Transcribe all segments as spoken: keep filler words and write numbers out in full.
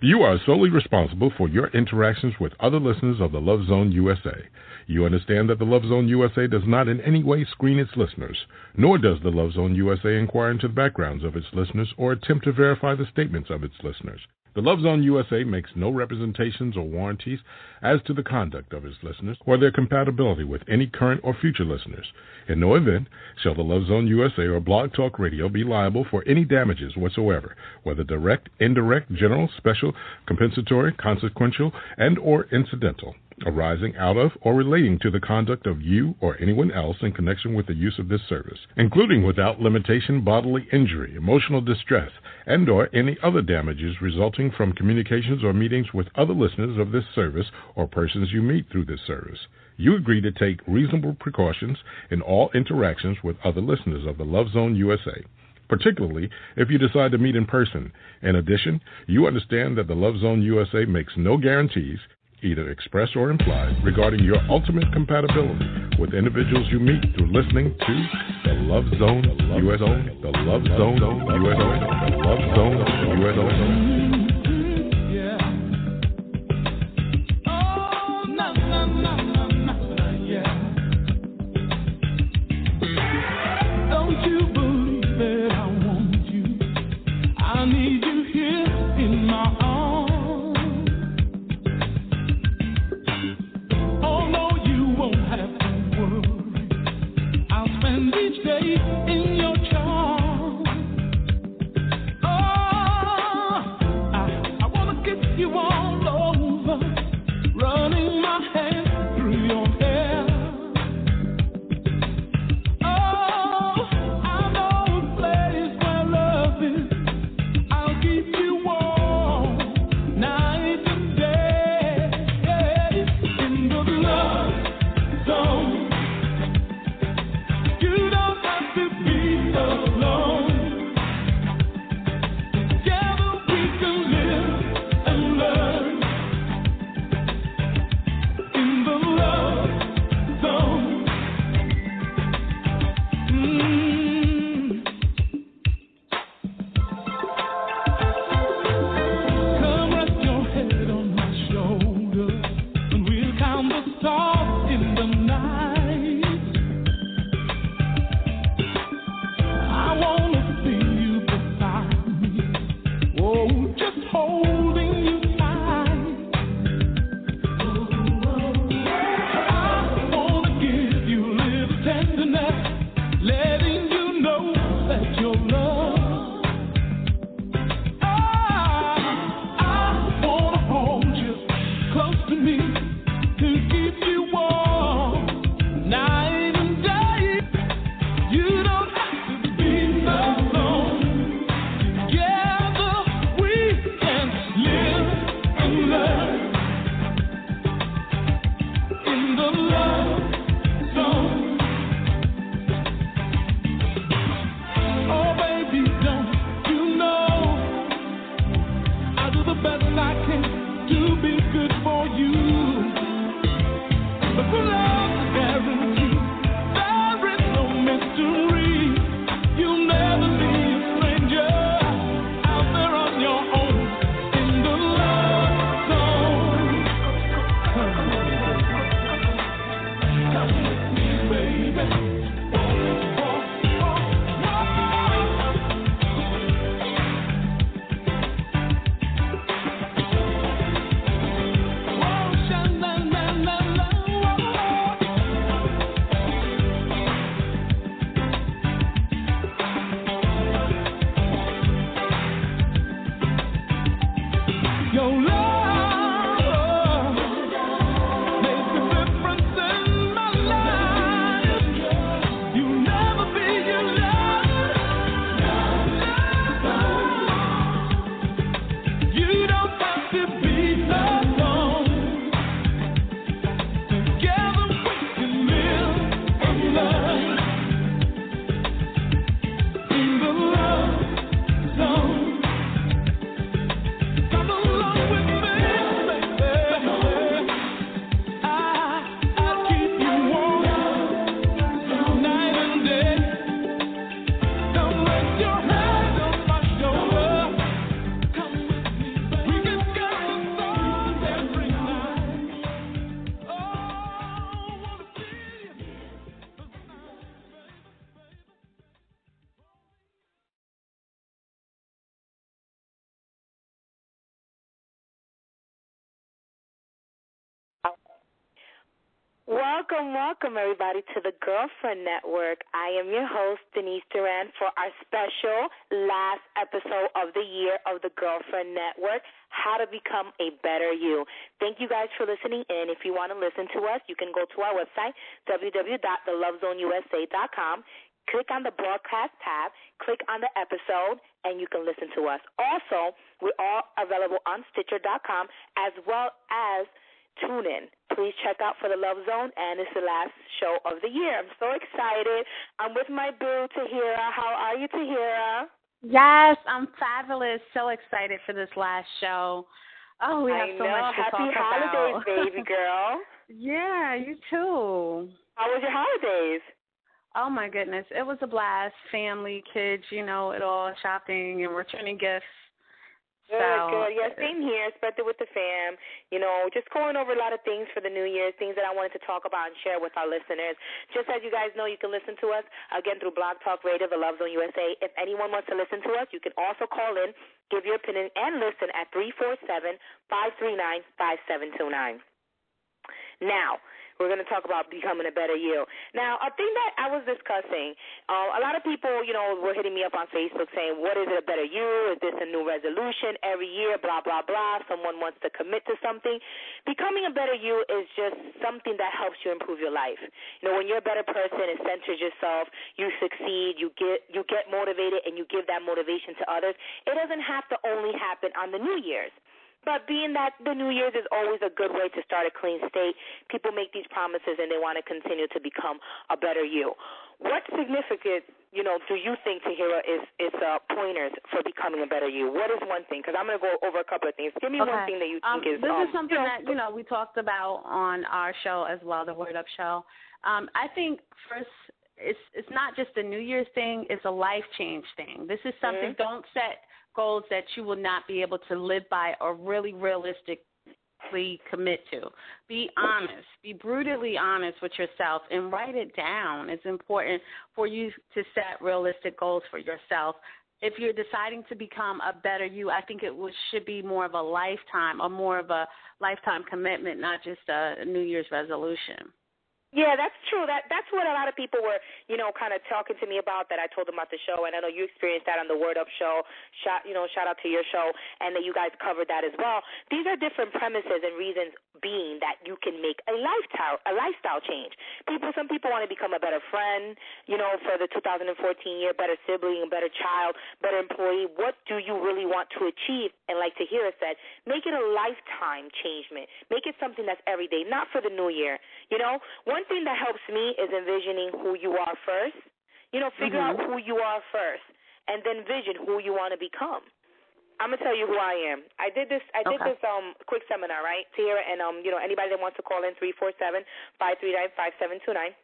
You are solely responsible for your interactions with other listeners of the Love Zone U S A. You understand that the Love Zone U S A does not in any way screen its listeners, nor does the Love Zone U S A inquire into the backgrounds of its listeners or attempt to verify the statements of its listeners. The Love Zone U S A makes no representations or warranties as to the conduct of its listeners or their compatibility with any current or future listeners. In no event shall the Love Zone U S A or Blog Talk Radio be liable for any damages whatsoever, whether direct, indirect, general, special, compensatory, consequential, and or incidental, arising out of or relating to the conduct of you or anyone else in connection with the use of this service, including without limitation bodily injury, emotional distress, and or any other damages resulting from communications or meetings with other listeners of this service or persons you meet through this service. You agree to take reasonable precautions in all interactions with other listeners of the Love Zone U S A, particularly if you decide to meet in person. In addition, you understand that the Love Zone U S A makes no guarantees, either expressed or implied, regarding your ultimate compatibility with individuals you meet through listening to the Love Zone U S A, the Love Zone U S A, the Love Zone U S A. Come along with me. Welcome, welcome, everybody, to the Girlfriend Network. I am your host, Denise Duran, for our special last episode of the year of the Girlfriend Network, How to Become a Better You. Thank you guys for listening in. If you want to listen to us, you can go to our website, w w w dot the love zone u s a dot com. Click on the broadcast tab, click on the episode, and you can listen to us. Also, we're all available on Stitcher dot com as well as TuneIn. Please check out for the Love Zone, and it's the last show of the year. I'm so excited. I'm with my boo, Tahira. How are you, Tahira? Yes, I'm fabulous. So excited for this last show. Oh, we have I so know. much to Happy talk holidays, about. Baby girl. Yeah, you too. How was your holidays? Oh, my goodness. It was a blast. Family, kids, you know, it all, shopping and returning gifts. Good, so, good. Yeah, same here. Spent it with the fam. You know, just going over a lot of things for the New Year's, things that I wanted to talk about and share with our listeners. Just as you guys know, you can listen to us, again, through Blog Talk Radio, The Love Zone U S A. If anyone wants to listen to us, you can also call in, give your opinion, and listen at three four seven, five three nine, five seven two nine. Now, we're going to talk about becoming a better you. Now, a thing that I was discussing, uh, a lot of people, you know, were hitting me up on Facebook saying, what is it, a better you? Is this a new resolution every year? Blah, blah, blah. Someone wants to commit to something. Becoming a better you is just something that helps you improve your life. You know, when you're a better person, it centers yourself. You succeed. You get you get motivated, and you give that motivation to others. It doesn't have to only happen on the New Year's. But being that the New Year's is always a good way to start a clean state, people make these promises and they want to continue to become a better you. What significance, you know, do you think, Tahira, is, is uh, pointers for becoming a better you? What is one thing? Because I'm going to go over a couple of things. Give me okay. one thing that you think um, is... This um, is something you know, that, you know, we talked about on our show as well, the Word Up show. Um, I think first... It's it's not just a New Year's thing. It's a life change thing. This is something, mm-hmm. don't set goals that you will not be able to live by or really realistically commit to. Be honest. Be brutally honest with yourself and write it down. It's important for you to set realistic goals for yourself. If you're deciding to become a better you, I think it should be more of a lifetime or more of a lifetime commitment, not just a New Year's resolution. Yeah, that's true. That That's what a lot of people were, you know, kind of talking to me about that I told them about the show, and I know you experienced that on the Word Up show. Shout, you know, shout out to your show, and that you guys covered that as well. These are different premises and reasons being that you can make a lifestyle a lifestyle change. People, Some people want to become a better friend, you know, for the two thousand fourteen year, better sibling, better child, better employee. What do you really want to achieve? And like Tahira said, make it a lifetime changement. Make it something that's every day, not for the New Year, you know? One One thing that helps me is envisioning who you are first. You know, figure mm-hmm. out who you are first, and then vision who you want to become. I'm gonna tell you who I am. I did this. I okay. did this um quick seminar, right, Tahira, and um you know anybody that wants to call in three four seven, five three nine, five seven two nine.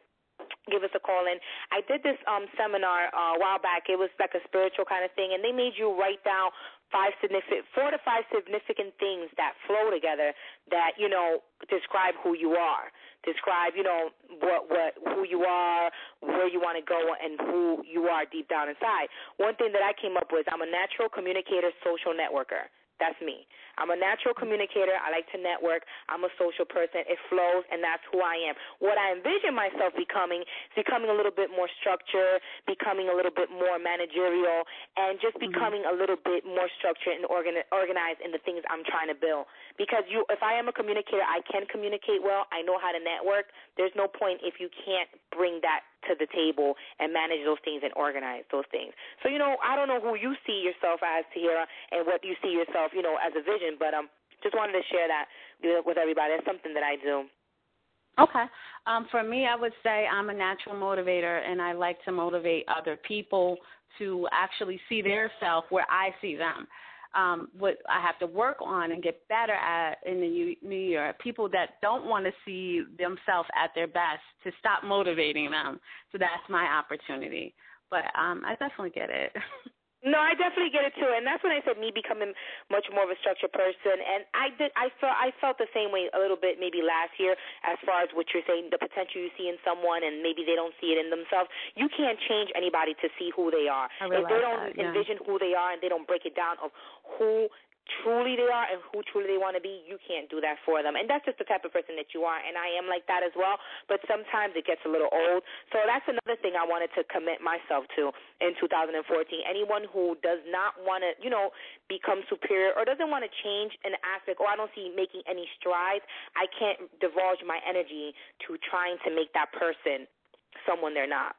Give us a call in. I did this um seminar uh, a while back. It was like a spiritual kind of thing, and they made you write down five significant, four to five significant things that flow together that you know describe who you are. Describe, you know, what, what, who you are, where you want to go, and who you are deep down inside. One thing that I came up with, I'm a natural communicator, social networker. That's me. I'm a natural communicator. I like to network. I'm a social person. It flows, and that's who I am. What I envision myself becoming is becoming a little bit more structured, becoming a little bit more managerial, and just becoming mm-hmm. a little bit more structured and organi- organized in the things I'm trying to build. Because you, if I am a communicator, I can communicate well. I know how to network. There's no point if you can't bring that to the table and manage those things and organize those things. So, you know, I don't know who you see yourself as, Tahira, and what you see yourself, you know, as a vision, but um, just wanted to share that with everybody. That's something that I do. Okay. Um, for me, I would say I'm a natural motivator, and I like to motivate other people to actually see their self where I see them. Um, what I have to work on and get better at in the new year, people that don't want to see themselves at their best, to stop motivating them. So that's my opportunity. But um, I definitely get it. No, I definitely get it too, and that's when I said me becoming much more of a structured person. And I did, I felt, I felt the same way a little bit maybe last year, as far as what you're saying, the potential you see in someone, and maybe they don't see it in themselves. You can't change anybody to see who they are. I realize if they don't that, yeah. envision who they are, and they don't break it down of who truly they are and who truly they want to be, you can't do that for them. And that's just the type of person that you are, and I am like that as well, but sometimes it gets a little old. So that's another thing I wanted to commit myself to in two thousand fourteen. Anyone who does not want to, you know, become superior or doesn't want to change an aspect, or I don't see making any strides, I can't divulge my energy to trying to make that person someone they're not.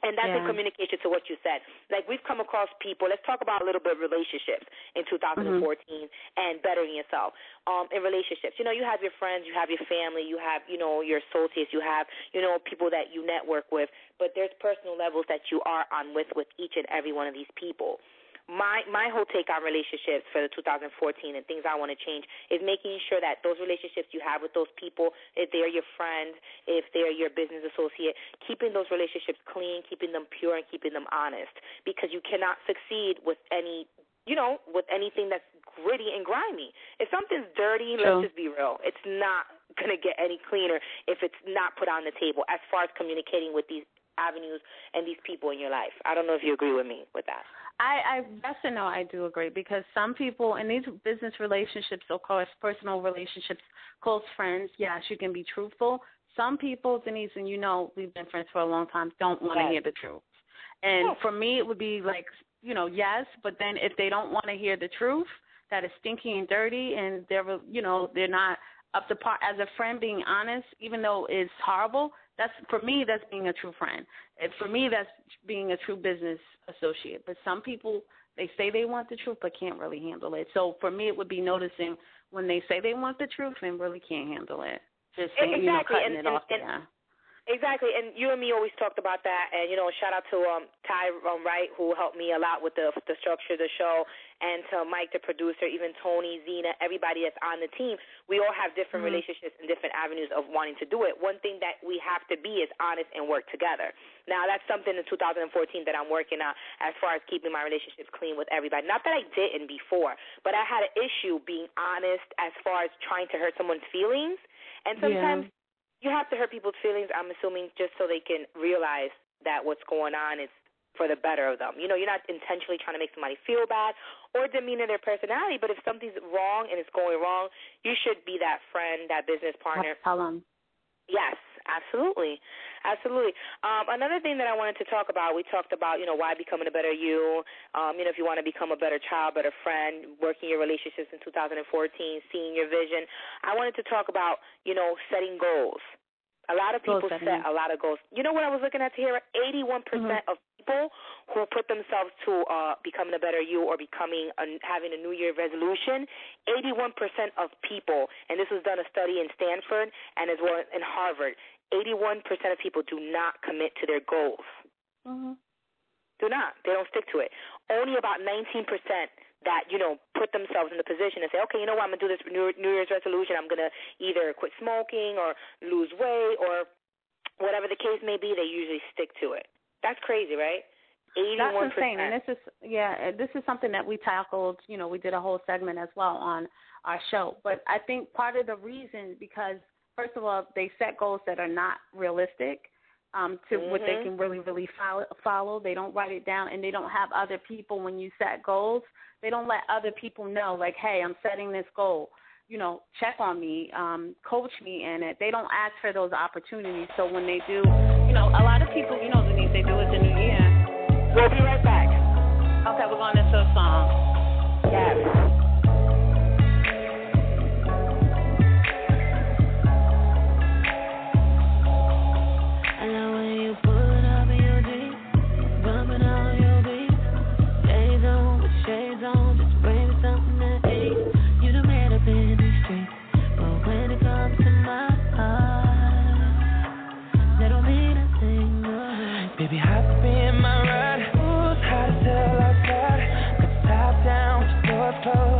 And that's yeah. in communication to what you said. Like, we've come across people. Let's talk about a little bit of relationships in two thousand fourteen mm-hmm. and bettering yourself um, in relationships. You know, you have your friends, you have your family, you have, you know, your associates, you have, you know, people that you network with. But there's personal levels that you are on with with each and every one of these people. My my whole take on relationships for the two thousand fourteen and things I want to change is making sure that those relationships you have with those people, if they're your friend, if they're your business associate, keeping those relationships clean, keeping them pure, and keeping them honest, because you cannot succeed with any, you know, with anything that's gritty and grimy. If something's dirty, sure. let's just be real, it's not going to get any cleaner if it's not put on the table as far as communicating with these avenues and these people in your life. I don't know if you agree with me with that. I, I yes and no, I do agree, because some people, and these business relationships, so-called personal relationships, close friends, yes, you can be truthful. Some people, Denise, and you know we've been friends for a long time, don't want to yes. hear the truth. And yes. for me, it would be like, you know, yes, but then if they don't want to hear the truth, that is stinky and dirty, and they're, you know, they're not up to par. As a friend, being honest, even though it's horrible, that's, for me, that's being a true friend. And for me, that's being a true business associate. But some people, they say they want the truth but can't really handle it. So for me, it would be noticing when they say they want the truth and really can't handle it. Just exactly. you know, cutting and, it and, off and, yeah. Exactly, and you and me always talked about that, and, you know, shout out to um, Ty Wright, who helped me a lot with the, the structure of the show, and to Mike, the producer, even Tony, Zena, everybody that's on the team. We all have different mm-hmm. relationships and different avenues of wanting to do it. One thing that we have to be is honest and work together. Now, that's something in two thousand fourteen that I'm working on as far as keeping my relationships clean with everybody. Not that I didn't before, but I had an issue being honest as far as trying to hurt someone's feelings, and sometimes... Yeah. You have to hurt people's feelings, I'm assuming, just so they can realize that what's going on is for the better of them. You know, you're not intentionally trying to make somebody feel bad or demean their personality, but if something's wrong and it's going wrong, you should be that friend, that business partner. Tell them. Yes, absolutely. Absolutely. Um, another thing that I wanted to talk about, we talked about, you know, why becoming a better you, um, you know, if you want to become a better child, better friend, working your relationships in two thousand fourteen, seeing your vision. I wanted to talk about, you know, setting goals. A lot of people set a lot of goals. You know what I was looking at, Tahira? eighty-one percent mm-hmm. of people who put themselves to uh, becoming a better you or becoming a, having a New Year resolution, eighty-one percent of people, and this was done a study in Stanford and as well in Harvard, eighty-one percent of people do not commit to their goals. Mm-hmm. Do not. They don't stick to it. Only about nineteen percent that, you know, put themselves in the position and say, okay, you know what, I'm going to do this New Year's resolution. I'm going to either quit smoking or lose weight or whatever the case may be, they usually stick to it. That's crazy, right? eighty-one percent. That's insane. And this is, yeah, this is something that we tackled, you know, we did a whole segment as well on our show. But I think part of the reason, because, first of all, they set goals that are not realistic. Um, to mm-hmm. what they can really, really follow, follow. They don't write it down, and they don't have other people. When you set goals, they don't let other people know, like, hey, I'm setting this goal. You know, check on me, um, coach me in it. They don't ask for those opportunities. So when they do, you know, a lot of people, you know, Denise, they do it the new year. We'll be right back. Okay, we're going into a song. Yes. Oh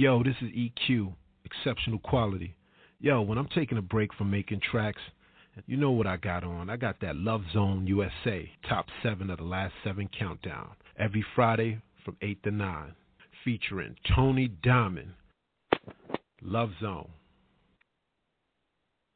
Yo, this is E Q, Exceptional Quality. Yo, when I'm taking a break from making tracks, you know what I got on. I got that Love Zone U S A, top seven of the last seven countdown, every Friday from eight to nine, featuring Tony Diamond. Love Zone.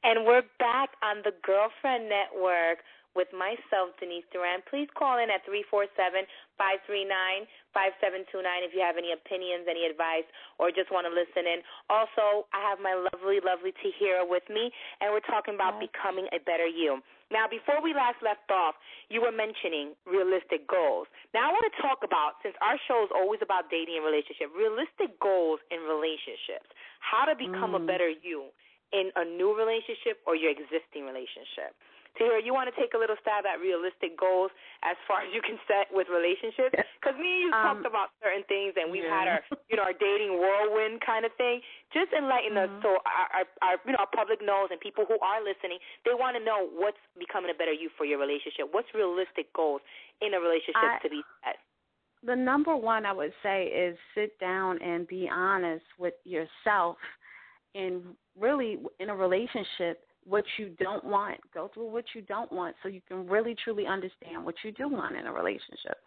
And we're back on the Girlfriend Network with myself, Denise Duran. Please call in at three four seven, five three nine, five seven two nine if you have any opinions, any advice, or just want to listen in. Also, I have my lovely, lovely Tahira with me, and we're talking about Hi. becoming a better you. Now, before we last left off, you were mentioning realistic goals. Now, I want to talk about, since our show is always about dating and relationship, realistic goals in relationships, how to become mm. a better you in a new relationship or your existing relationship. Tahira, you want to take a little stab at realistic goals as far as you can set with relationships? Because me and you um, talked about certain things, and we've yeah. had our, you know, our dating whirlwind kind of thing. Just enlighten mm-hmm. us so our, our, our, you know, our public knows and people who are listening, they want to know what's becoming a better you for your relationship. What's realistic goals in a relationship I, to be set? The number one I would say is sit down and be honest with yourself, and really in a relationship, what you don't want. Go through what you don't want so you can really, truly understand what you do want in a relationship.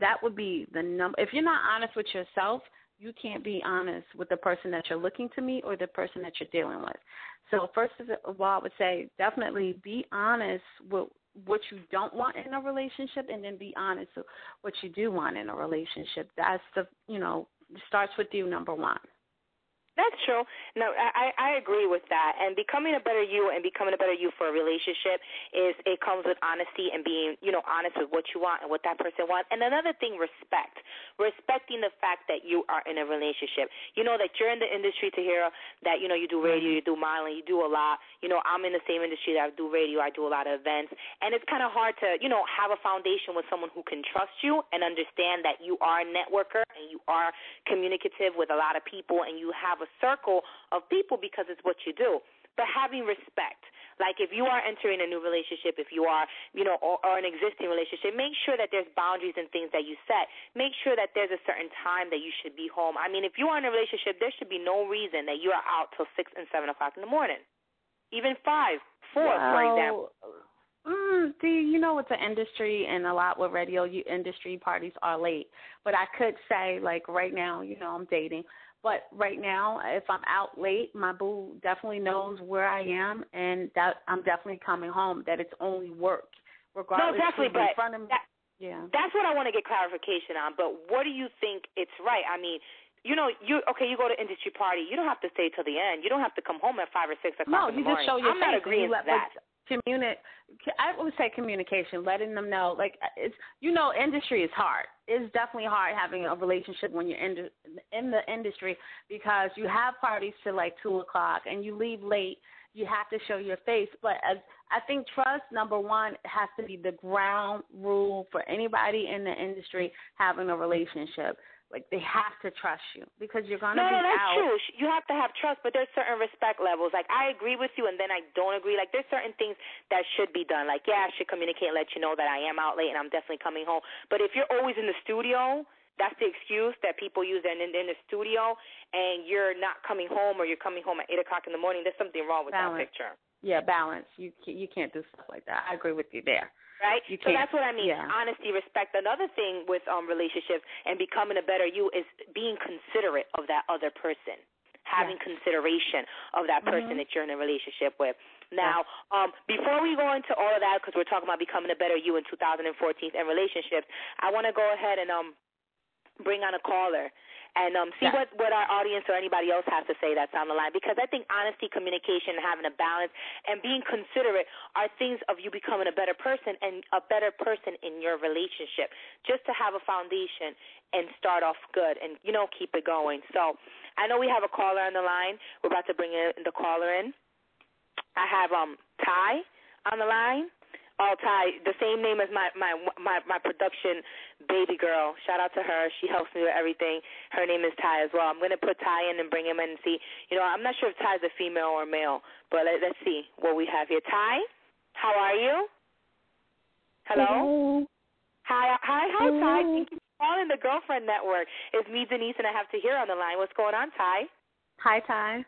That would be the number. If you're not honest with yourself, you can't be honest with the person that you're looking to meet or the person that you're dealing with. So first of all, I would say definitely be honest with what you don't want in a relationship, and then be honest with what you do want in a relationship. That's the, you know, starts with you, number one. That's true. No, I, I agree with that. And becoming a better you and becoming a better you for a relationship is it comes with honesty and being, you know, honest with what you want and what that person wants. And another thing, respect. Respecting the fact that you are in a relationship. You know that you're in the industry, Tahira, that, you know, you do radio, you do modeling, you do a lot. You know, I'm in the same industry that I do radio. I do a lot of events. And it's kind of hard to, you know, have a foundation with someone who can trust you and understand that you are a networker and you are communicative with a lot of people and you have a circle of people because it's what you do. But having respect, like if you are entering a new relationship, if you are, you know, or, or an existing relationship, make sure that there's boundaries and things that you set. Make sure that there's a certain time that you should be home. I mean, if you are in a relationship, there should be no reason that you are out till six and seven o'clock in the morning, even five, four, well, for example. Mm, see, you know, it's an industry, and a lot with radio, you industry parties are late. But I could say, like right now, you know, I'm dating. But right now, if I'm out late, my boo definitely knows where I am, and that I'm definitely coming home, that it's only work, regardless no, exactly, of in front of me. That, yeah. That's what I want to get clarification on, but what do you think it's right? I mean, you know, you okay, you go to industry party. You don't have to stay till the end. You don't have to come home at five or six o'clock no, in the morning. No, you just show your I'm face. Not agreeing to that. Like, Communi- I would say communication, letting them know. Like, it's, you know, industry is hard. It's definitely hard having a relationship when you're in the, in the industry, because you have parties till like two o'clock and you leave late. You have to show your face. But as, I think trust, number one, has to be the ground rule for anybody in the industry having a relationship. Like, they have to trust you because you're going to no, be out. No, that's out. True. You have to have trust, but there's certain respect levels. Like, I agree with you, and then I don't agree. Like, there's certain things that should be done. Like, yeah, I should communicate and let you know that I am out late and I'm definitely coming home. But if you're always in the studio, that's the excuse that people use, and in, in the studio, and you're not coming home, or you're coming home at eight o'clock in the morning, there's something wrong with balance. That picture. Yeah, balance. You can't, you can't do stuff like that. I agree with you there. Right? So that's what I mean, yeah. Honesty, respect. Another thing with um, relationships and becoming a better you is being considerate of that other person, having yes. consideration of that person mm-hmm. that you're in a relationship with. Now, um, before we go into all of that, because we're talking about becoming a better you in two thousand fourteen and relationships, I want to go ahead and um, bring on a caller and um, see yeah. what, what our audience or anybody else has to say that's on the line, because I think honesty, communication, having a balance, and being considerate are things of you becoming a better person and a better person in your relationship, just to have a foundation and start off good and, you know, keep it going. So I know we have a caller on the line. We're about to bring in the caller in. I have um, Ty on the line. Oh, Ty, the same name as my, my my my production baby girl. Shout out to her. She helps me with everything. Her name is Ty as well. I'm going to put Ty in and bring him in and see. You know, I'm not sure if Ty's a female or male, but let, let's see what we have here. Ty, how are you? Hello? Hello. Hi, hi, hi, Hello. Ty. Thank you for calling the Girlfriend Network. It's me, Denise, and I have Tahira on the line. What's going on, Ty? Hi, Ty.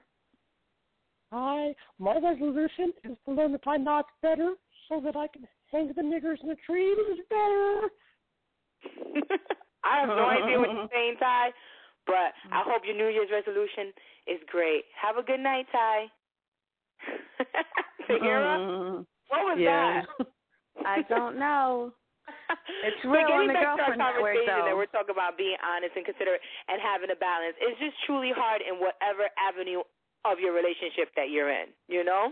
Hi. My resolution is to learn to tie knots better so that I can hang the niggers in the trees better. I have no idea what you're saying, Ty, but I hope your New Year's resolution is great. Have a good night, Ty. Tahira, uh, what was yeah. that? I don't know. It's real on the Girlfriend Network, though. That we're talking about being honest and considerate and having a balance. It's just truly hard in whatever avenue of your relationship that you're in, you know?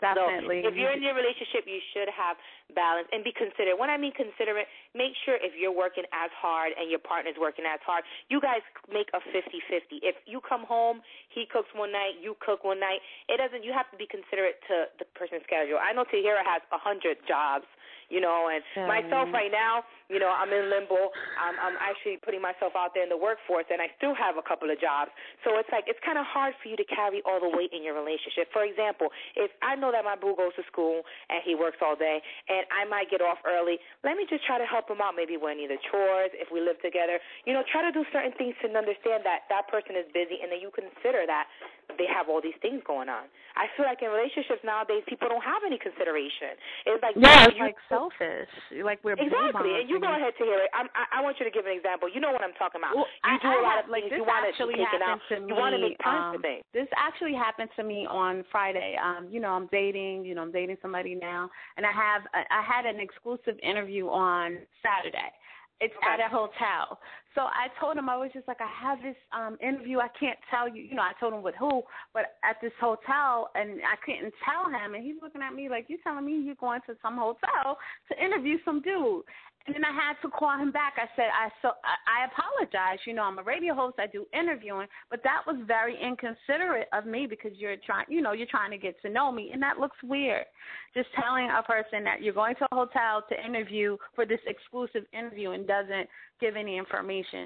Definitely. So if you're in your relationship, you should have balance and be considerate. When I mean considerate, make sure if you're working as hard and your partner's working as hard, you guys make a fifty-fifty. If you come home, he cooks one night, you cook one night, it doesn't. You have to be considerate to the person's schedule. I know Tahira has one hundred jobs, you know, and yeah. myself right now, you know, I'm in limbo. I'm, I'm actually putting myself out there in the workforce, and I still have a couple of jobs. So it's like it's kind of hard for you to carry all the weight in your relationship. For example, if I know that my boo goes to school and he works all day and I might get off early, let me just try to help him out maybe when either chores, if we live together. You know, try to do certain things to understand that that person is busy and then you consider that they have all these things going on. I feel like in relationships nowadays, people don't have any consideration. It's like yeah, it's like selfish. Like we're exactly. And you go ahead to hear it. I'm, I, I want you to give an example. You know what I'm talking about. Well, you I, do I a lot have, of like things. This you actually happened out. to me. You want to make time um, for things. This actually happened to me on Friday. Um, you know, I'm dating. You know, I'm dating somebody now, and I have a, I had an exclusive interview on Saturday. It's okay. At a hotel. So I told him, I was just like, I have this um, interview. I can't tell you. You know, I told him with who, but at this hotel, and I couldn't tell him. And he's looking at me like, you telling me you're going to some hotel to interview some dude. And then I had to call him back. I said, I so I apologize. You know, I'm a radio host. I do interviewing, but that was very inconsiderate of me because you're trying, you know, you're trying to get to know me, and that looks weird. Just telling a person that you're going to a hotel to interview for this exclusive interview and doesn't give any information,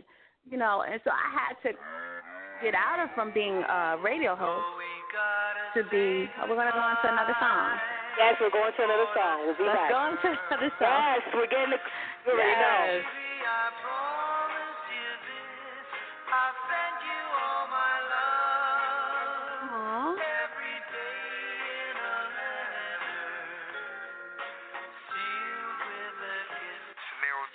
you know. And so I had to get out of from being a radio host to be. We're gonna go on to another song. Yes, we're going to another song. We'll be Let's back. Let's go to another song. Yes, we're getting the... Yes. Right now.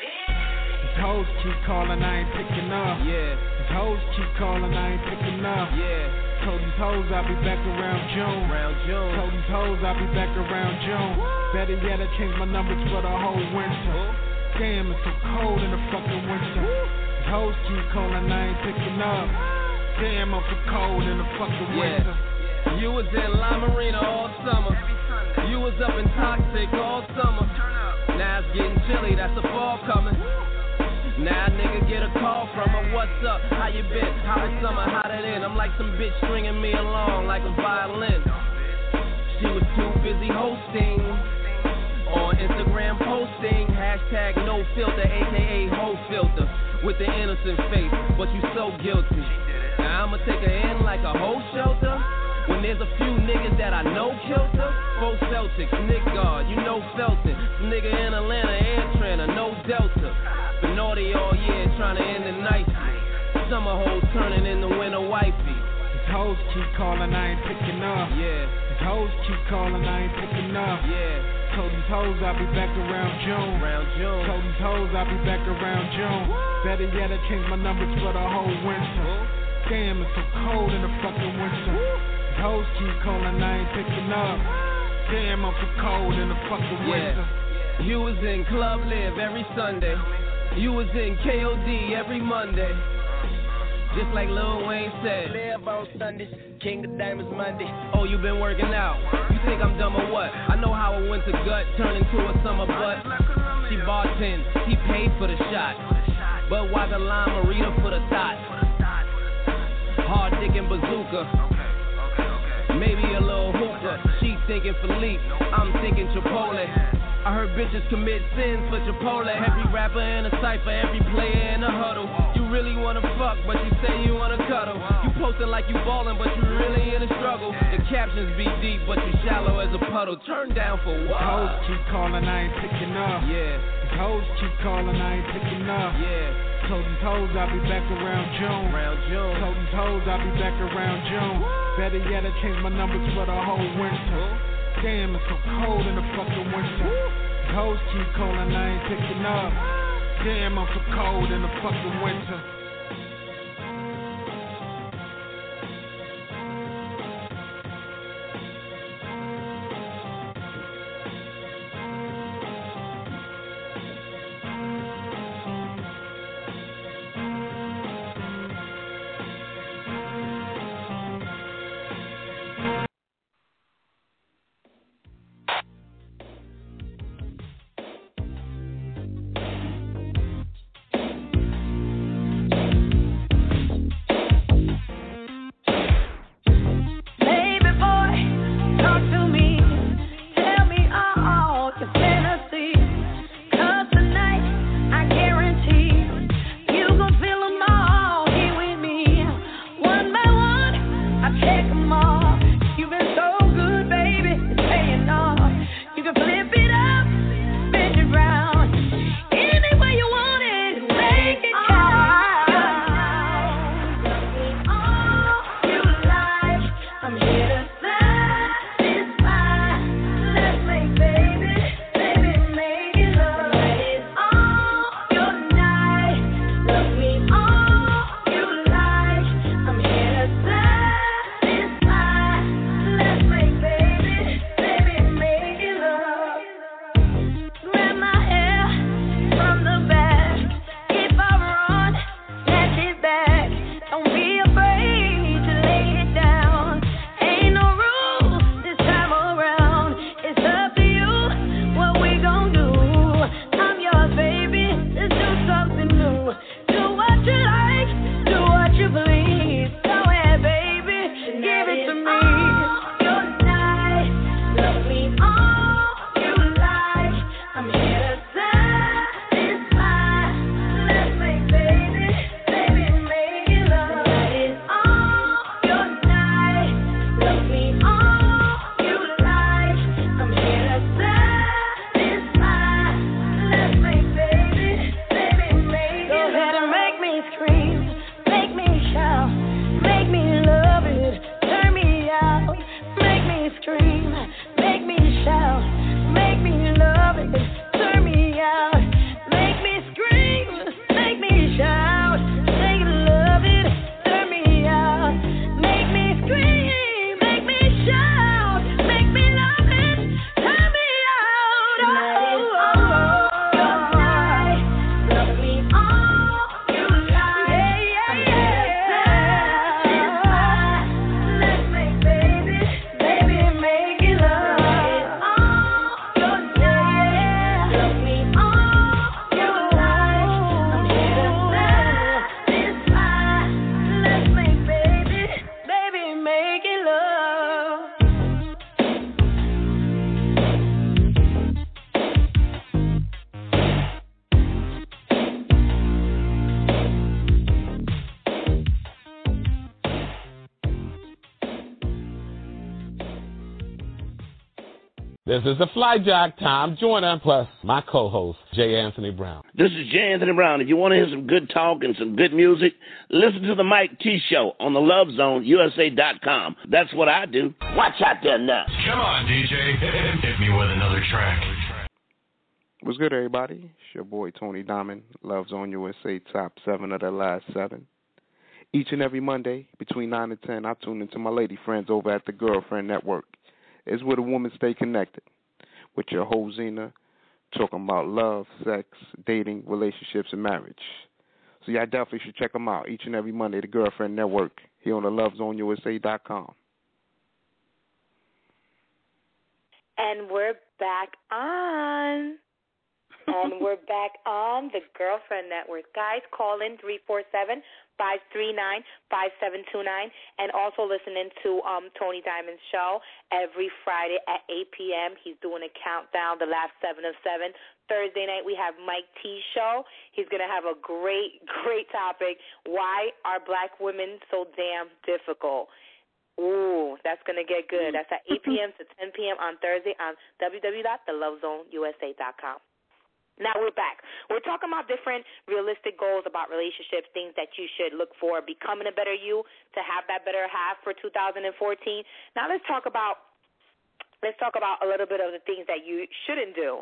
These hoes keep calling, I ain't picking up. Yeah. These hoes keep calling, I ain't picking up. Yeah. Told these hoes I'll be back around June. Around June. Told these hoes I'll be back around June. What? Better yet, I changed my numbers for the whole winter. Ooh. Damn, it's so cold in the fucking winter. Ooh. These hoes keep calling, I ain't picking up. Damn, I'm so cold in the fucking yeah. winter. Yeah. You was in La Marina all summer. You was up in Toxic all summer. Turn up. Now it's getting chilly, that's the fall coming. Ooh. Now, nigga, get a call from her. What's up? How you been? How the summer? How that in? I'm like some bitch stringing me along like a violin. She was too busy hosting on Instagram posting. Hashtag no filter, aka hoe filter, with the innocent face. But you so guilty. Now I'ma take her in like a hoe shelter. When there's a few niggas that I know killed her. Four Celtics, Nick Guard, you know Felton. Some nigga in Atlanta, air trainer, no Delta. Been naughty all year, trying to end the night. Summer hoes turning into winter wifey. These hoes keep calling, I ain't picking up. Yeah. These hoes keep calling, I ain't picking up. Yeah. Told these hoes I'll be back around June. Around June. Told these hoes I'll be back around June. Woo. Better yet, I changed my numbers for the whole winter. Woo. Damn, it's so cold in the fucking winter. Woo. These hoes keep calling, I ain't picking up. Damn, I'm so cold in the fucking yeah. winter. You was in Club Live every Sunday. You was in K O D every Monday. Just like Lil Wayne said, live on Sundays, King of Diamonds Monday. Oh, you been working out. You think I'm dumb or what? I know how a winter gut turned into a summer butt. She bought ten, she paid for the shot. But why the lime marina for the thought? Hard dick and bazooka. Maybe a little hookah. She thinking Philippe, I'm thinking Chipotle. I heard bitches commit sins for Chipotle. Every rapper in a cypher, every player in a huddle. You really wanna fuck, but you say you wanna cuddle. You posting like you ballin', but you really in a struggle. The captions be deep, but you shallow as a puddle. Turn down for what? Hoes keep calling, I ain't picking up. Yeah. Hoes keep calling, I ain't picking up. Yeah. Told these hoes I'll be back around June. Around June. Told these hoes I'll be back around June. What? Better yet, I changed my numbers for the whole winter. Ooh. Damn, it's so cold in the fucking winter. Ooh. Hoes keep calling, I ain't picking up. Damn, I'm so cold in the fucking winter. This is the Fly Jack, Tom Joyner, plus my co-host, J. Anthony Brown. This is J. Anthony Brown. If you want to hear some good talk and some good music, listen to the Mike T Show on the Love Zone U S A dot com. That's what I do. Watch out there now. Come on, D J. Hit me with another track. What's good, everybody? It's your boy, Tony Diamond, Love Zone U S A, top seven of the last seven. Each and every Monday, between nine and ten, I tune into my lady friends over at the Girlfriend Network. It's where the women stay connected with your whole Zena, talking about love, sex, dating, relationships, and marriage. So y'all definitely should check them out each and every Monday, the Girlfriend Network, here on the Love Zone U S A dot com. And we're back on. And we're back on the Girlfriend Network. Guys, call in three four seven, five three nine, five seven two nine, and also listening to um, Tony Diamond's show every Friday at eight p.m. He's doing a countdown, the last seven of seven. Thursday night we have Mike T Show. He's going to have a great, great topic, why are black women so damn difficult? Ooh, that's going to get good. That's at eight p.m. to ten p.m. on Thursday on w w w dot the love zone u s a dot com. Now we're back. We're talking about different realistic goals about relationships, things that you should look for, becoming a better you, to have that better half for two thousand fourteen. Now let's talk about let's talk about a little bit of the things that you shouldn't do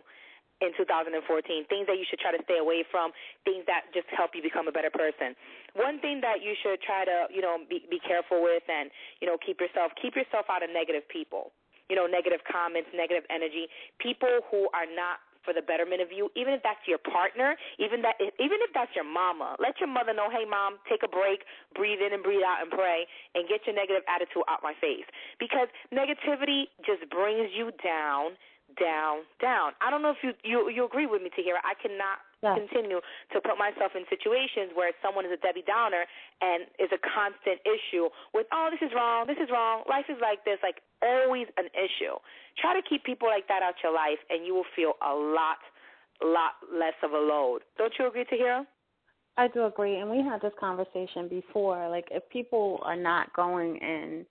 in two thousand fourteen, things that you should try to stay away from, things that just help you become a better person. One thing that you should try to, you know, be, be careful with and, you know, keep yourself keep yourself out of negative people, you know, negative comments, negative energy, people who are not for the betterment of you, even if that's your partner, even that, even if that's your mama. Let your mother know, hey, Mom, take a break, breathe in and breathe out and pray, and get your negative attitude out my face. Because negativity just brings you down, down, down. I don't know if you you, you agree with me, Tahira. I cannot yes. continue to put myself in situations where someone is a Debbie Downer and is a constant issue with, oh, this is wrong, this is wrong, life is like this, like, always an issue. Try to keep people like that out your life, and you will feel a lot, lot less of a load. Don't you agree, Tahira? I do agree, and we had this conversation before. Like, if people are not going in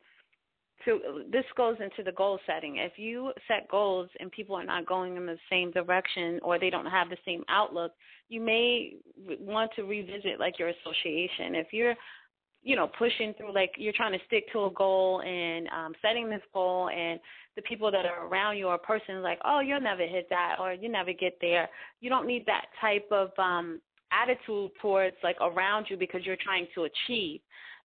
to, this goes into the goal setting. If you set goals and people are not going in the same direction or they don't have the same outlook, you may want to revisit, like, your association. If you're you know, pushing through, like you're trying to stick to a goal and um, setting this goal, and the people that are around you or a person is like, oh, you'll never hit that or you never get there. You don't need that type of um, attitude towards, like, around you, because you're trying to achieve.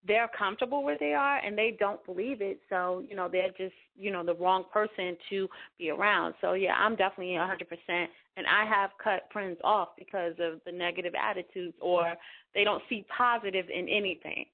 They're comfortable where they are and they don't believe it. So, you know, they're just, you know, the wrong person to be around. So, yeah, I'm definitely one hundred percent. And I have cut friends off because of the negative attitudes, or they don't see positive in anything.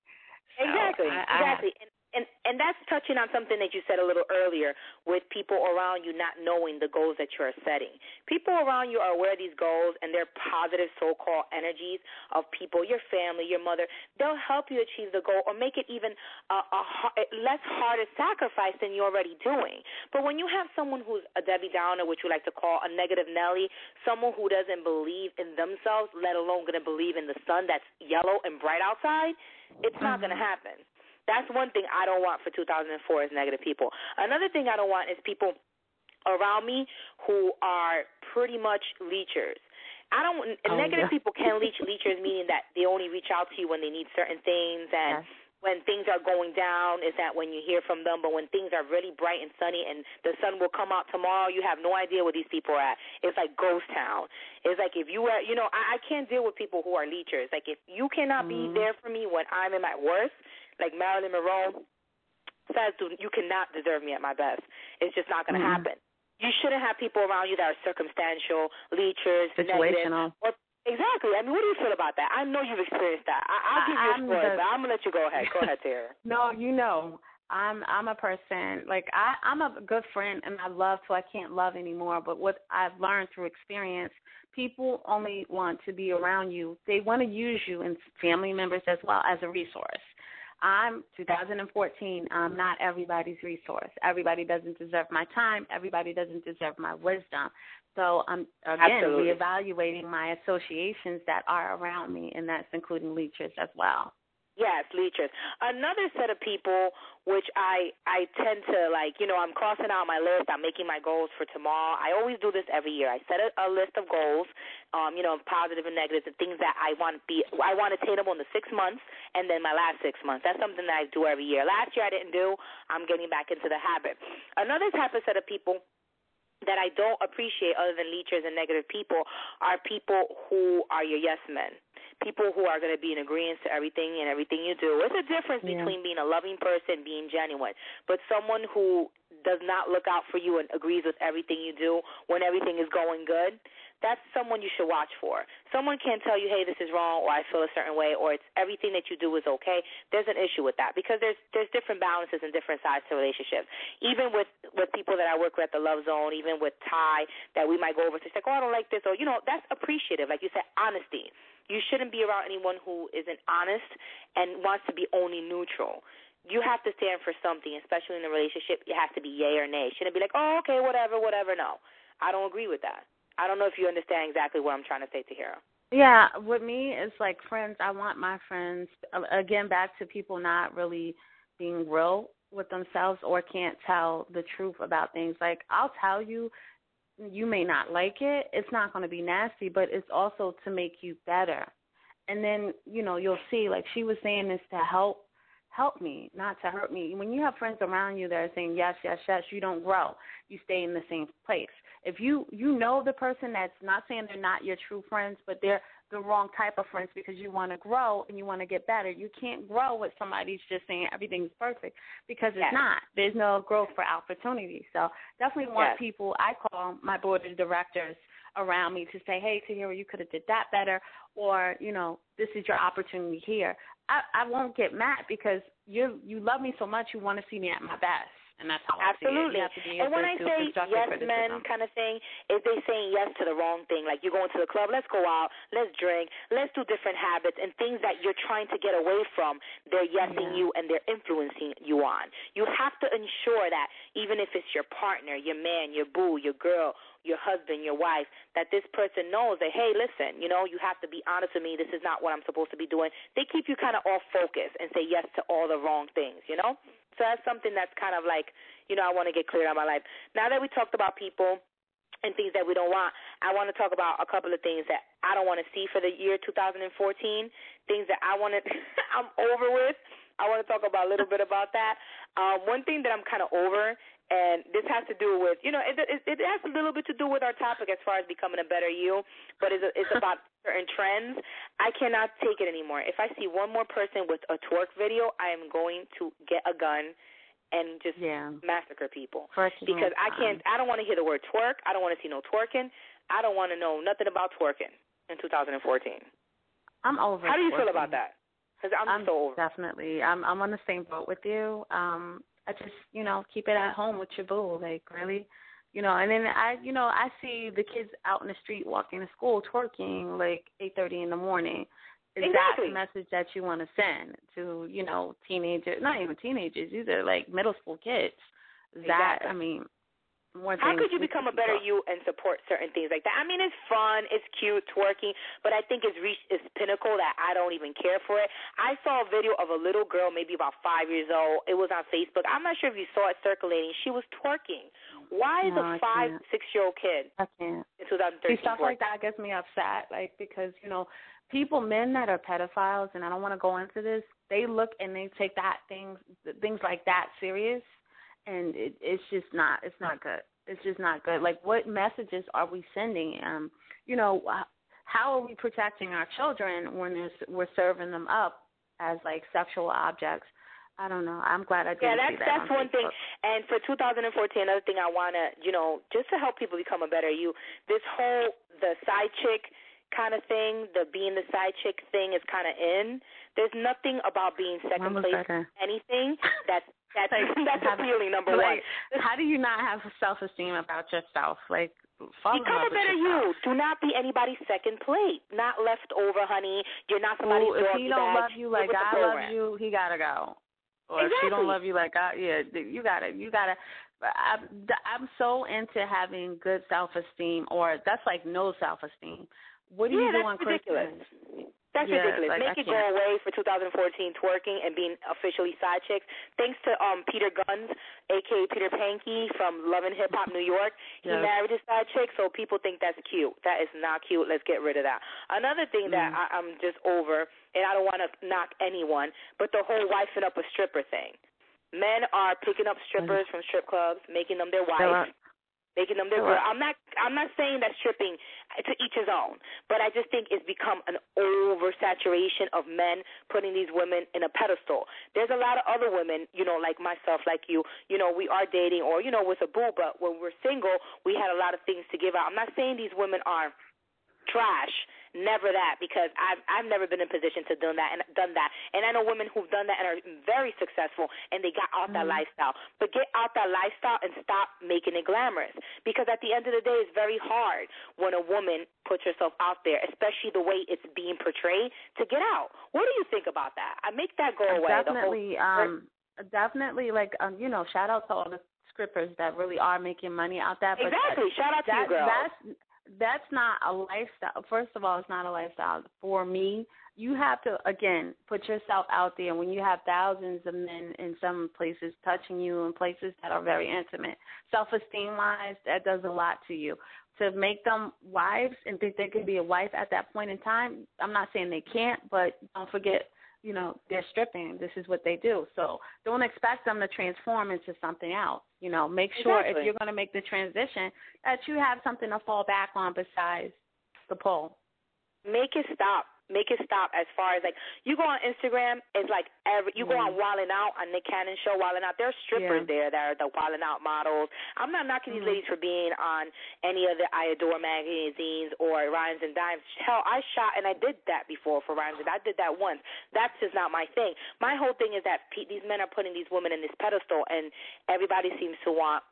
Exactly, I, I, exactly. And, and and that's touching on something that you said a little earlier with people around you not knowing the goals that you're setting. People around you are aware of these goals and their positive so-called energies of people, your family, your mother. They'll help you achieve the goal or make it even a, a, a less harder sacrifice than you're already doing. But when you have someone who's a Debbie Downer, which we like to call a negative Nelly, someone who doesn't believe in themselves, let alone going to believe in the sun that's yellow and bright outside, it's not going to happen. That's one thing I don't want for two thousand four is negative people. Another thing I don't want is people around me who are pretty much leechers. I don't. Oh, negative yeah. people can leech. Leechers meaning that they only reach out to you when they need certain things, and yes. when things are going down is that when you hear from them. But when things are really bright and sunny and the sun will come out tomorrow, you have no idea where these people are at. It's like ghost town. It's like if you were, you know, I, I can't deal with people who are leechers. Like if you cannot mm-hmm. be there for me when I'm at my worst, like Marilyn Monroe says, you cannot deserve me at my best. It's just not going to mm-hmm. happen. You shouldn't have people around you that are circumstantial, leechers, situational. Negative, or exactly. I mean, what do you feel about that? I know you've experienced that. I, I'll give you I'm a story, the, but I'm gonna let you go ahead. Go ahead, Tahira. No, you know, I'm I'm a person like I I'm a good friend, and I love till I can't love anymore. But what I've learned through experience, people only want to be around you. They want to use you and family members as well as a resource. I'm two thousand fourteen. I'm not everybody's resource. Everybody doesn't deserve my time. Everybody doesn't deserve my wisdom. So I'm, again, Absolutely. reevaluating my associations that are around me, and that's including leechers as well. Yes, leechers. Another set of people, which I, I tend to, like, you know, I'm crossing out my list. I'm making my goals for tomorrow. I always do this every year. I set a, a list of goals, um, you know, positive and negative, and things that I want to be, I want attainable in the six months and then my last six months. That's something that I do every year. Last year I didn't do. I'm getting back into the habit. Another type of set of people that I don't appreciate other than leechers and negative people are people who are your yes men, people who are going to be in agreement to everything and everything you do. It's a difference yeah. between being a loving person, being genuine, but someone who does not look out for you and agrees with everything you do when everything is going good, that's someone you should watch for. Someone can't tell you, hey, this is wrong, or I feel a certain way, or it's everything that you do is okay. There's an issue with that, because there's there's different balances and different sides to relationships. Even with, with people that I work with at the Love Zone, even with Ty, that we might go over to, it's like, oh, I don't like this, or, you know, that's appreciative. Like you said, honesty. You shouldn't be around anyone who isn't honest and wants to be only neutral. You have to stand for something, especially in a relationship. It has to be yay or nay. Shouldn't it be like, oh, okay, whatever, whatever. No, I don't agree with that. I don't know if you understand exactly what I'm trying to say, Tahira. Yeah, with me, it's like friends. I want my friends, again, back to people not really being real with themselves or can't tell the truth about things. Like, I'll tell you, you may not like it. It's not going to be nasty, but it's also to make you better. And then, you know, you'll see, like she was saying, is to help. Help me, not to hurt me. When you have friends around you that are saying yes, yes, yes, you don't grow. You stay in the same place. If you, you know the person that's not saying they're not your true friends, but they're the wrong type of friends because you want to grow and you want to get better. You can't grow with somebody's just saying everything's perfect because yes. It's not. There's no growth for opportunity. So definitely want yes. people, I call my board of directors around me to say, hey, Tahira, you could have did that better, or, you know, this is your opportunity here. I, I won't get mad because you you love me so much you want to see me at my best. And that's how absolutely. I see it. And when I say yes men kind of thing, is they saying yes to the wrong thing. Like, you're going to the club, let's go out, let's drink, let's do different habits and things that you're trying to get away from. They're yesing yeah. you and they're influencing you on. You have to ensure that even if it's your partner, your man, your boo, your girl, your husband, your wife, that this person knows that, hey, listen, you know, you have to be honest with me. This is not what I'm supposed to be doing. They keep you kind of off focus and say yes to all the wrong things, you know? So that's something that's kind of like, you know, I want to get clear on my life. Now that we talked about people and things that we don't want, I want to talk about a couple of things that I don't want to see for the year twenty fourteen, things that I want to – I'm over with. I want to talk about a little bit about that. Um, one thing that I'm kind of over, and this has to do with, you know, it, it, it has a little bit to do with our topic as far as becoming a better you, but it's, it's about certain trends. I cannot take it anymore. If I see one more person with a twerk video, I am going to get a gun and just yeah. massacre people. Because I can't, I don't want to hear the word twerk. I don't want to see no twerking. I don't want to know nothing about twerking in twenty fourteen. I'm over. How do you twerking. Feel about that? I'm, I'm so over. Definitely. I'm I'm on the same boat with you. Um, I just, you know, keep it at home with your boo. Like, really, you know. And then I, you know, I see the kids out in the street walking to school twerking like eight thirty in the morning. Is exactly. that the message that you want to send to, you know, teenagers? Not even teenagers either. Like middle school kids. That exactly. I mean. How could you become a better you and support certain things like that? I mean, it's fun, it's cute, twerking, but I think it's reached its pinnacle that I don't even care for it. I saw a video of a little girl, maybe about five years old. It was on Facebook. I'm not sure if you saw it circulating. She was twerking. Why is no, a five, six-year-old kid I can't. In twenty thirteen? See, stuff like that gets me upset, like, because, you know, people, men that are pedophiles, and I don't want to go into this, they look and they take that things, things like that serious. And it, it's just not, it's not good. It's just not good. Like, what messages are we sending? Um, you know, how are we protecting our children when there's, we're serving them up as, like, sexual objects? I don't know. I'm glad I did yeah, see that. Yeah, that's, that's on one Facebook. Thing. And for twenty fourteen, another thing I want to, you know, just to help people become a better you, this whole, the side chick kind of thing, the being the side chick thing is kind of in. There's nothing about being second place in anything that's, That's, that's appealing, number like, one. How do you not have self-ecom about yourself? Like, fall become in love a better you. Do not be anybody's second plate. Not left over, honey. You're not somebody's dog. If he don't love you like I love you, he gotta go. Or exactly. if she don't love you like I, yeah, you gotta, you gotta. I'm, I'm so into having good self-esteem, or that's like no self-esteem. What do yeah, you do on Christmas? That's yeah, ridiculous. Like, Make I it can't. Go away for twenty fourteen twerking and being officially side chicks. Thanks to um, Peter Guns, a k a. Peter Pankey from Love and Hip Hop New York. He yes. married his side chick, so people think that's cute. That is not cute. Let's get rid of that. Another thing mm. that I, I'm just over, and I don't want to knock anyone, but the whole wifing up a stripper thing. Men are picking up strippers mm. from strip clubs, making them their wives. Making them their girl. I'm not. I'm not saying that stripping to each his own, but I just think it's become an oversaturation of men putting these women in a pedestal. There's a lot of other women, you know, like myself, like you. You know, we are dating, or you know, with a boo, but when we're single, we had a lot of things to give out. I'm not saying these women are trash. Never that, because I've I've never been in position to do that and done that. And I know women who've done that and are very successful, and they got out mm-hmm. that lifestyle. But get out that lifestyle and stop making it glamorous, because at the end of the day, it's very hard when a woman puts herself out there, especially the way it's being portrayed, to get out. What do you think about that? I make that go away. Definitely, the whole- um, definitely. Like um, you know, shout out to all the strippers that really are making money out that. But exactly. That, shout out to that, you, girls. That's, That's not a lifestyle. First of all, it's not a lifestyle for me. You have to, again, put yourself out there. When you have thousands of men in some places touching you in places that are very intimate, self-esteem-wise, that does a lot to you. To make them wives and think they could be a wife at that point in time, I'm not saying they can't, but don't forget, you know, they're stripping. This is what they do. So don't expect them to transform into something else. You know, make sure exactly. if you're going to make the transition that you have something to fall back on besides the pole. Make it stop. Make it stop as far as, like, you go on Instagram, it's like every you yeah. go on Wild 'N Out, on Nick Cannon's show, Wild 'N Out. There are strippers yeah. there that are the Wild 'N Out models. I'm not knocking mm-hmm. these ladies for being on any of the I Adore magazines or Rhymes and Dimes. Hell, I shot, and I did that before for Rhymes, and I did that once. That's just not my thing. My whole thing is that pe- these men are putting these women in this pedestal, and everybody seems to want,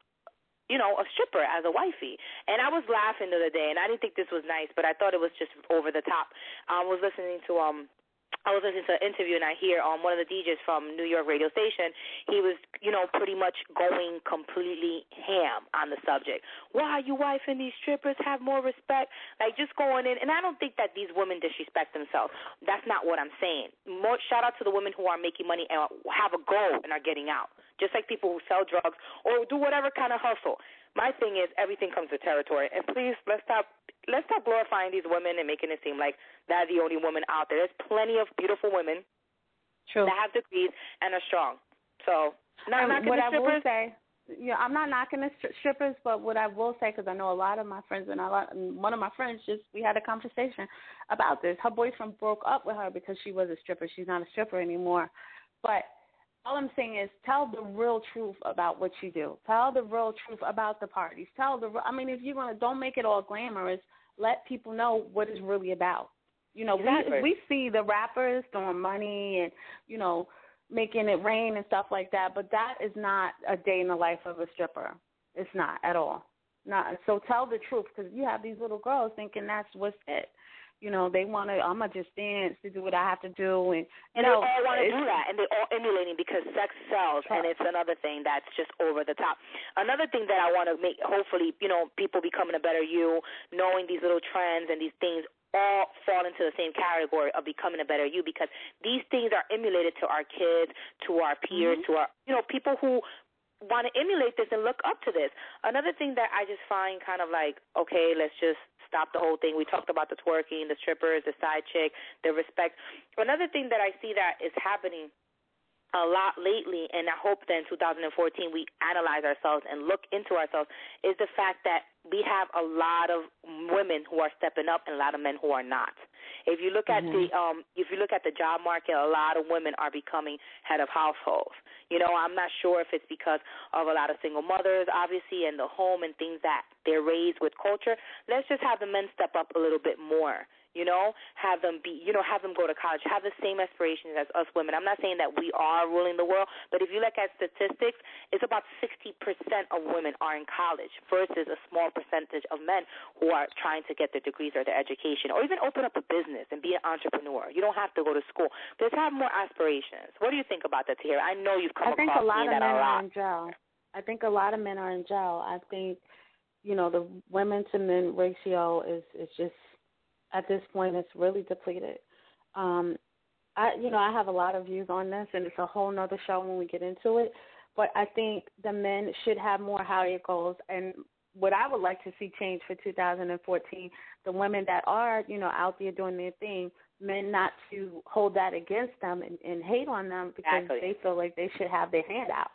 you know, a stripper as a wifey. And I was laughing the other day, and I didn't think this was nice, but I thought it was just over the top. I was listening to um, I was listening to an interview, and I hear um one of the D Js from New York radio station. He was, you know, pretty much going completely ham on the subject. Why are you wifing these strippers? Have more respect. Like, just going in, and I don't think that these women disrespect themselves. That's not what I'm saying. More shout out to the women who are making money and have a goal and are getting out. Just like people who sell drugs or do whatever kind of hustle. My thing is, everything comes with territory. And please, let's stop let's stop glorifying these women and making it seem like they're the only woman out there. There's plenty of beautiful women True. That have degrees and are strong. So, not um, knocking what the strippers. I will say, you know, I'm not knocking the strippers, but what I will say, because I know a lot of my friends, and a lot, one of my friends, just we had a conversation about this. Her boyfriend broke up with her because she was a stripper. She's not a stripper anymore. But all I'm saying is tell the real truth about what you do. Tell the real truth about the parties. Tell the – I mean, if you're going to – don't make it all glamorous. Let people know what it's really about. You know, exactly. we, we see the rappers throwing money and, you know, making it rain and stuff like that, but that is not a day in the life of a stripper. It's not at all. Not, so tell the truth, because you have these little girls thinking that's what's it. You know, they want to, I'm going to just dance to do what I have to do. And, you and know, they all want to do that, and they're all emulating, because sex sells, and it's another thing that's just over the top. Another thing that I want to make, hopefully, you know, people becoming a better you, knowing these little trends and these things all fall into the same category of becoming a better you, because these things are emulated to our kids, to our peers, mm-hmm. to our, you know, people who want to emulate this and look up to this. Another thing that I just find kind of like, okay, let's just stop the whole thing. We talked about the twerking, the strippers, the side chick, the respect. Another thing that I see that is happening a lot lately, and I hope that in two thousand fourteen we analyze ourselves and look into ourselves, is the fact that we have a lot of women who are stepping up and a lot of men who are not. If you look at mm-hmm. the um, if you look at the job market, a lot of women are becoming head of households. You know, I'm not sure if it's because of a lot of single mothers, obviously, and the home and things that they're raised with culture. Let's just have the men step up a little bit more. You know, have them be, you know, have them go to college, have the same aspirations as us women. I'm not saying that we are ruling the world, but if you look at statistics, it's about sixty percent of women are in college versus a small percentage of men who are trying to get their degrees or their education, or even open up a business and be an entrepreneur. You don't have to go to school. Just have more aspirations. What do you think about that, Tahira? I know you've come I think across a lot of men are lot. in jail. I think a lot of men are in jail. I think, you know, the women to men ratio is, is just, at this point, it's really depleted. Um, I, you know, I have a lot of views on this, and it's a whole nother show when we get into it. But I think the men should have more higher goals. And what I would like to see change for two thousand fourteen, the women that are, you know, out there doing their thing, men not to hold that against them and, and hate on them because exactly. they feel like they should have their hand out.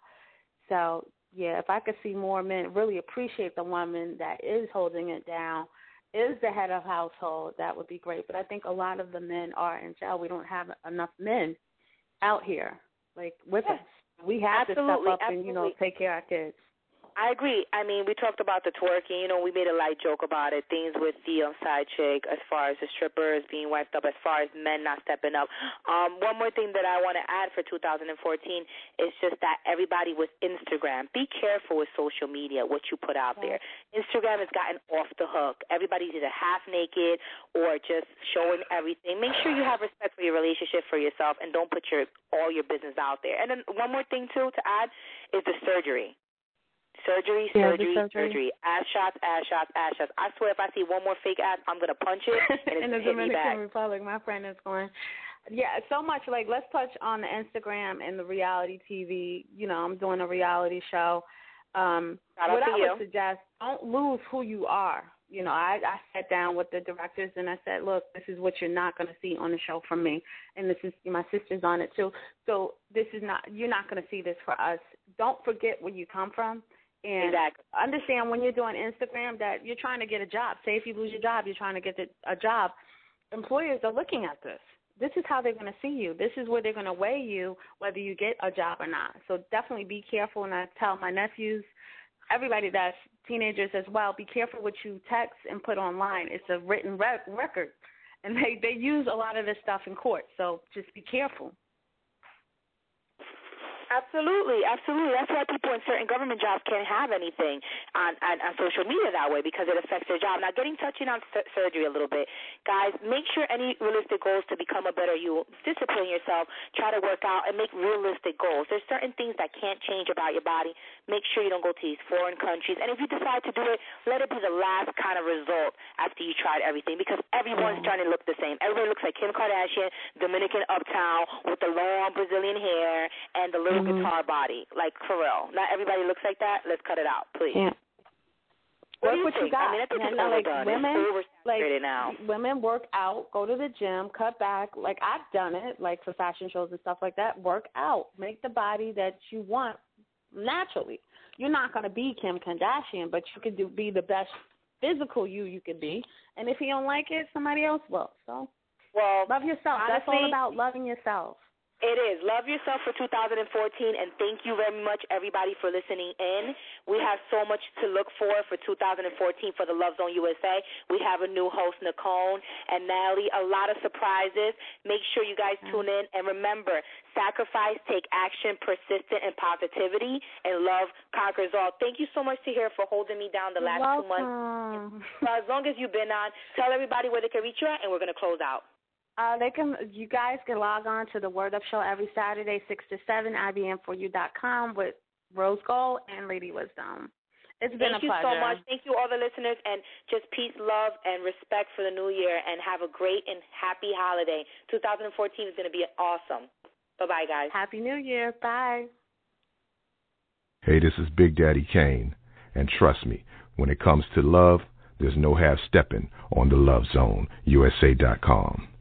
So, yeah, if I could see more men really appreciate the woman that is holding it down, is the head of household, that would be great. But I think a lot of the men are in jail. We don't have enough men out here, like, with yes. us. We have Absolutely. to step up Absolutely. and, you know, take care of our kids. I agree. I mean, we talked about the twerking. You know, we made a light joke about it. Things with the um, side chick as far as the strippers being wiped up, as far as men not stepping up. Um, one more thing that I want to add for two thousand fourteen is just that everybody with Instagram. Be careful with social media, what you put out there. Instagram has gotten off the hook. Everybody's either half naked or just showing everything. Make sure you have respect for your relationship, for yourself, and don't put your all your business out there. And then one more thing, too, to add is the surgery. Surgery, yeah, surgery, surgery, surgery. Ass shots, ass shots, ass shots. I swear if I see one more fake ass, I'm going to punch it and it's going to hit me back. In the Dominican Republic, my friend is going, yeah, so much. Like, let's touch on the Instagram and the reality T V. You know, I'm doing a reality show. Um, what I would suggest, don't lose who you are. You know, I, I sat down with the directors and I said, look, this is what you're not going to see on the show from me. And this is, my sister's on it too. So this is not, you're not going to see this for us. Don't forget where you come from. And exactly. Understand when you're doing Instagram that you're trying to get a job. Say if you lose your job, you're trying to get the, a job. Employers are looking at this. This is how they're going to see you. This is where they're going to weigh you, whether you get a job or not. So definitely be careful. And I tell my nephews, everybody that's teenagers as well, be careful what you text and put online. It's a written rec- record. And they, they use a lot of this stuff in court. So just be careful. Absolutely, absolutely. That's why people in certain government jobs can't have anything on, on, on social media that way because it affects their job. Now, getting touching on sur- surgery a little bit, guys, make sure any realistic goals to become a better you, discipline yourself, try to work out, and make realistic goals. There's certain things that can't change about your body. Make sure you don't go to these foreign countries. And if you decide to do it, let it be the last kind of result after you tried everything because everyone's trying to look the same. Everybody looks like Kim Kardashian, Dominican uptown, with the long Brazilian hair and the little guitar body, like for real. Not everybody looks like that. Let's cut it out, please. Yeah. What work what you, you got. I mean, I think yeah, like done. Women, like now. Women work out, go to the gym, cut back. Like I've done it, like for fashion shows and stuff like that. Work out, make the body that you want naturally. You're not gonna be Kim Kardashian, but you can do be the best physical you you can be. And if you don't like it, somebody else will. So, well, love yourself. Honestly, that's all about loving yourself. It is. Love yourself for two thousand fourteen, and thank you very much, everybody, for listening in. We have so much to look for for two thousand fourteen for the Love Zone U S A. We have a new host, Nicole and Natalie, a lot of surprises. Make sure you guys tune in, and remember, sacrifice, take action, persistent, and positivity, and love conquers all. Thank you so much, Tahira, for holding me down the last Welcome. two months. For as long as you've been on, tell everybody where they can reach you at, and we're going to close out. Uh, they can. You guys can log on to the Word Up show every Saturday, six to seven, I B M four U dot com with Rose Gold and Lady Wisdom. It's been a pleasure. Thank you so much. Thank you, all the listeners, and just peace, love, and respect for the new year, and have a great and happy holiday. twenty fourteen is going to be awesome. Bye-bye, guys. Happy New Year. Bye. Hey, this is Big Daddy Kane, and trust me, when it comes to love, there's no half-stepping on the Love Zone U S A dot com.